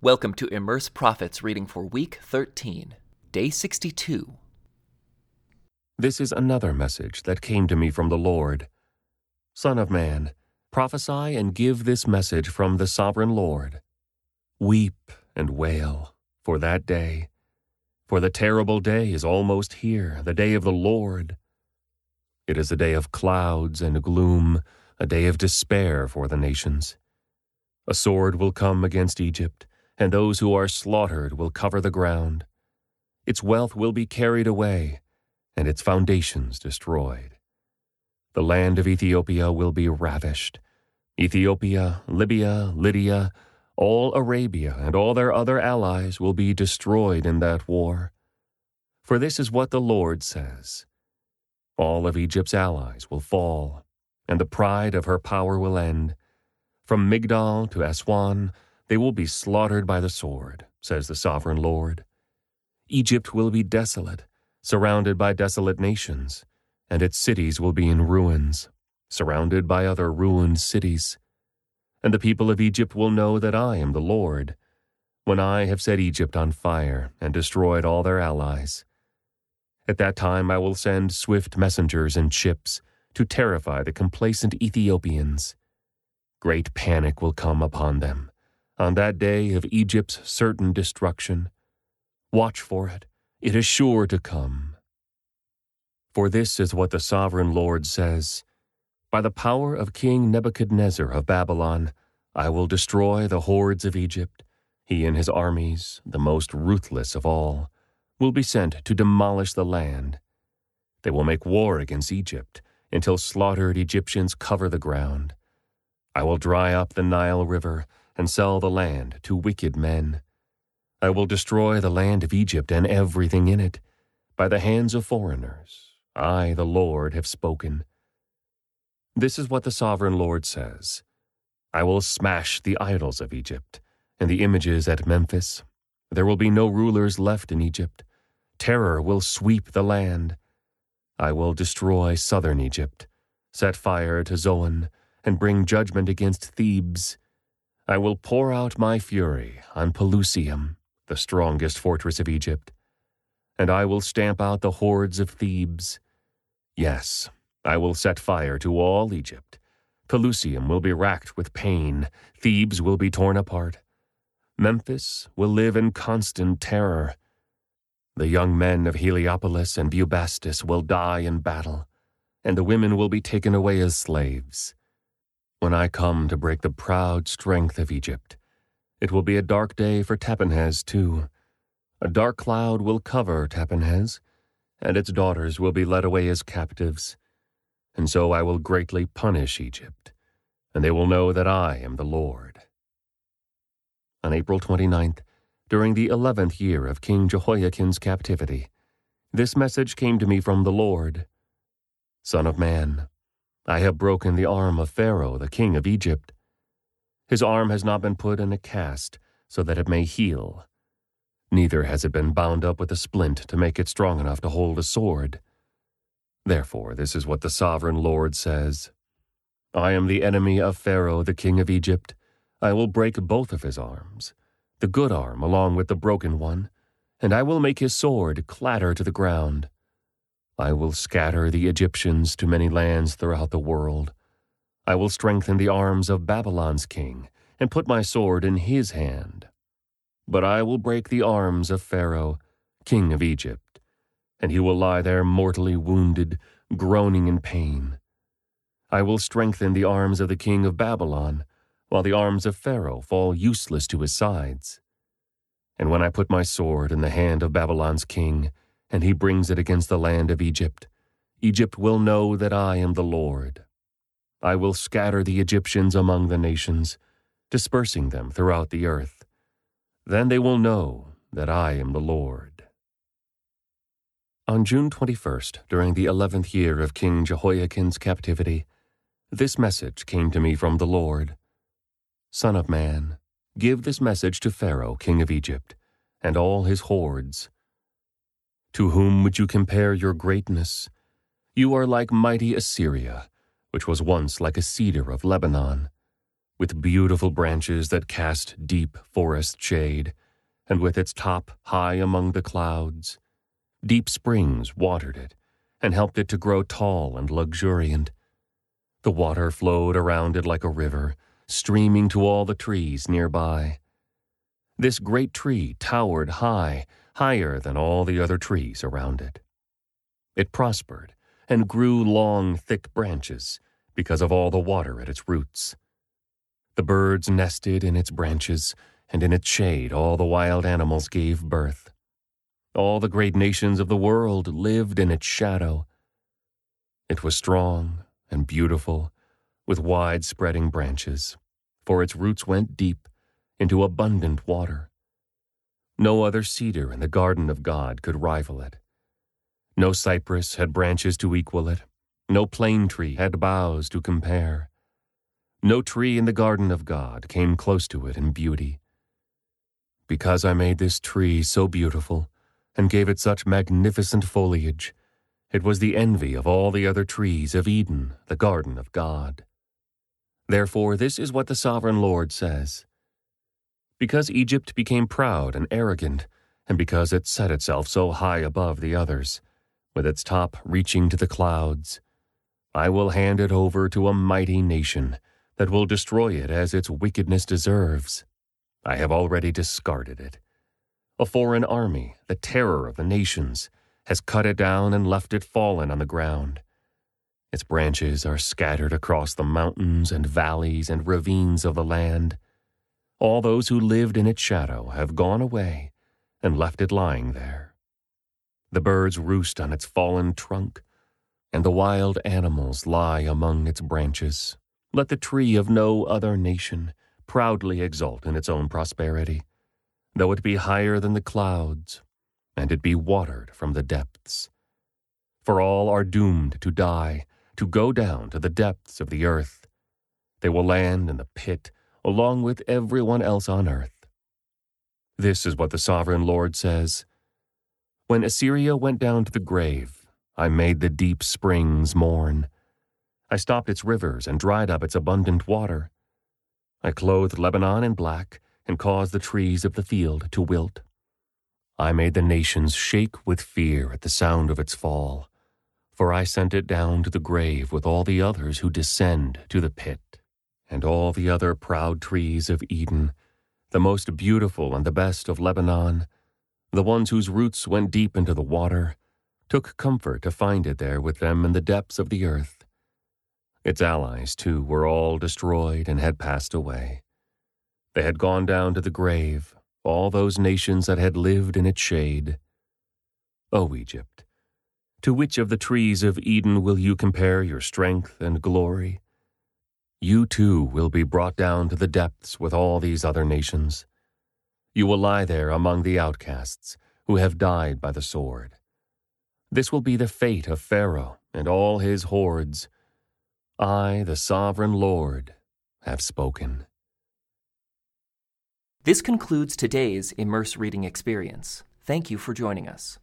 Welcome to Immerse Prophets reading for Week 13, Day 62. This is another message that came to me from the Lord. Son of man, prophesy and give this message from the Sovereign Lord. Weep and wail for that day, for the terrible day is almost here, the day of the Lord. It is a day of clouds and gloom, a day of despair for the nations. A sword will come against Egypt, and those who are slaughtered will cover the ground. Its wealth will be carried away, and its foundations destroyed. The land of Ethiopia will be ravished. Ethiopia, Libya, Lydia, all Arabia, and all their other allies will be destroyed in that war. For this is what the Lord says. All of Egypt's allies will fall, and the pride of her power will end. From Migdol to Aswan, they will be slaughtered by the sword, says the Sovereign Lord. Egypt will be desolate, surrounded by desolate nations, and its cities will be in ruins, surrounded by other ruined cities. And the people of Egypt will know that I am the Lord, when I have set Egypt on fire and destroyed all their allies. At that time I will send swift messengers and ships to terrify the complacent Ethiopians. Great panic will come upon them on that day of Egypt's certain destruction. Watch for it. It is sure to come. For this is what the Sovereign Lord says. By the power of King Nebuchadnezzar of Babylon, I will destroy the hordes of Egypt. He and his armies, the most ruthless of all, will be sent to demolish the land. They will make war against Egypt until slaughtered Egyptians cover the ground. I will dry up the Nile River and sell the land to wicked men. I will destroy the land of Egypt and everything in it, by the hands of foreigners. I, the Lord, have spoken. This is what the Sovereign Lord says. I will smash the idols of Egypt and the images at Memphis. There will be no rulers left in Egypt. Terror will sweep the land. I will destroy southern Egypt, set fire to Zoan, and bring judgment against Thebes. I will pour out my fury on Pelusium, the strongest fortress of Egypt, and I will stamp out the hordes of Thebes. Yes, I will set fire to all Egypt. Pelusium will be racked with pain. Thebes will be torn apart. Memphis will live in constant terror. The young men of Heliopolis and Bubastis will die in battle, and the women will be taken away as slaves. When I come to break the proud strength of Egypt, it will be a dark day for Tahpanhes too. A dark cloud will cover Tahpanhes, and its daughters will be led away as captives. And so I will greatly punish Egypt, and they will know that I am the Lord. On April 29th, during the 11th year of King Jehoiakim's captivity, this message came to me from the Lord. Son of man, I have broken the arm of Pharaoh, the king of Egypt. His arm has not been put in a cast so that it may heal. Neither has it been bound up with a splint to make it strong enough to hold a sword. Therefore, this is what the Sovereign Lord says. I am the enemy of Pharaoh, the king of Egypt. I will break both of his arms, the good arm along with the broken one, and I will make his sword clatter to the ground. I will scatter the Egyptians to many lands throughout the world. I will strengthen the arms of Babylon's king and put my sword in his hand. But I will break the arms of Pharaoh, king of Egypt, and he will lie there mortally wounded, groaning in pain. I will strengthen the arms of the king of Babylon, while the arms of Pharaoh fall useless to his sides. And when I put my sword in the hand of Babylon's king, and he brings it against the land of Egypt, Egypt will know that I am the Lord. I will scatter the Egyptians among the nations, dispersing them throughout the earth. Then they will know that I am the Lord. On June 21st, during the 11th year of King Jehoiakim's captivity, this message came to me from the Lord. Son of man, give this message to Pharaoh, king of Egypt, and all his hordes. To whom would you compare your greatness? You are like mighty Assyria, which was once like a cedar of Lebanon. with beautiful branches that cast deep forest shade, and with its top high among the clouds. Deep springs watered it, and helped it to grow tall and luxuriant. The water flowed around it like a river, streaming to all the trees nearby. This great tree towered high, higher than all the other trees around it. It prospered and grew long, thick branches because of all the water at its roots. The birds nested in its branches, and in its shade all the wild animals gave birth. All the great nations of the world lived in its shadow. It was strong and beautiful, with wide-spreading branches, for its roots went deep into abundant water. No other cedar in the garden of God could rival it. No cypress had branches to equal it. No plane tree had boughs to compare. No tree in the garden of God came close to it in beauty. Because I made this tree so beautiful and gave it such magnificent foliage, it was the envy of all the other trees of Eden, the garden of God. Therefore, this is what the Sovereign Lord says. Because Egypt became proud and arrogant, and because it set itself so high above the others, with its top reaching to the clouds, I will hand it over to a mighty nation that will destroy it as its wickedness deserves. I have already discarded it. A foreign army, the terror of the nations, has cut it down and left it fallen on the ground. Its branches are scattered across the mountains and valleys and ravines of the land. All those who lived in its shadow have gone away and left it lying there. The birds roost on its fallen trunk, and the wild animals lie among its branches. Let the tree of no other nation proudly exult in its own prosperity, though it be higher than the clouds, and it be watered from the depths. For all are doomed to die, to go down to the depths of the earth. They will land in the pit, along with everyone else on earth. This is what the Sovereign Lord says. When Assyria went down to the grave, I made the deep springs mourn. I stopped its rivers and dried up its abundant water. I clothed Lebanon in black and caused the trees of the field to wilt. I made the nations shake with fear at the sound of its fall, for I sent it down to the grave with all the others who descend to the pit, and all the other proud trees of Eden, the most beautiful and the best of Lebanon, the ones whose roots went deep into the water, took comfort to find it there with them in the depths of the earth. Its allies, too, were all destroyed and had passed away. They had gone down to the grave, all those nations that had lived in its shade. O Egypt, to which of the trees of Eden will you compare your strength and glory? You too will be brought down to the depths with all these other nations. You will lie there among the outcasts who have died by the sword. This will be the fate of Pharaoh and all his hordes. I, the Sovereign Lord, have spoken. This concludes today's Immerse Reading Experience. Thank you for joining us.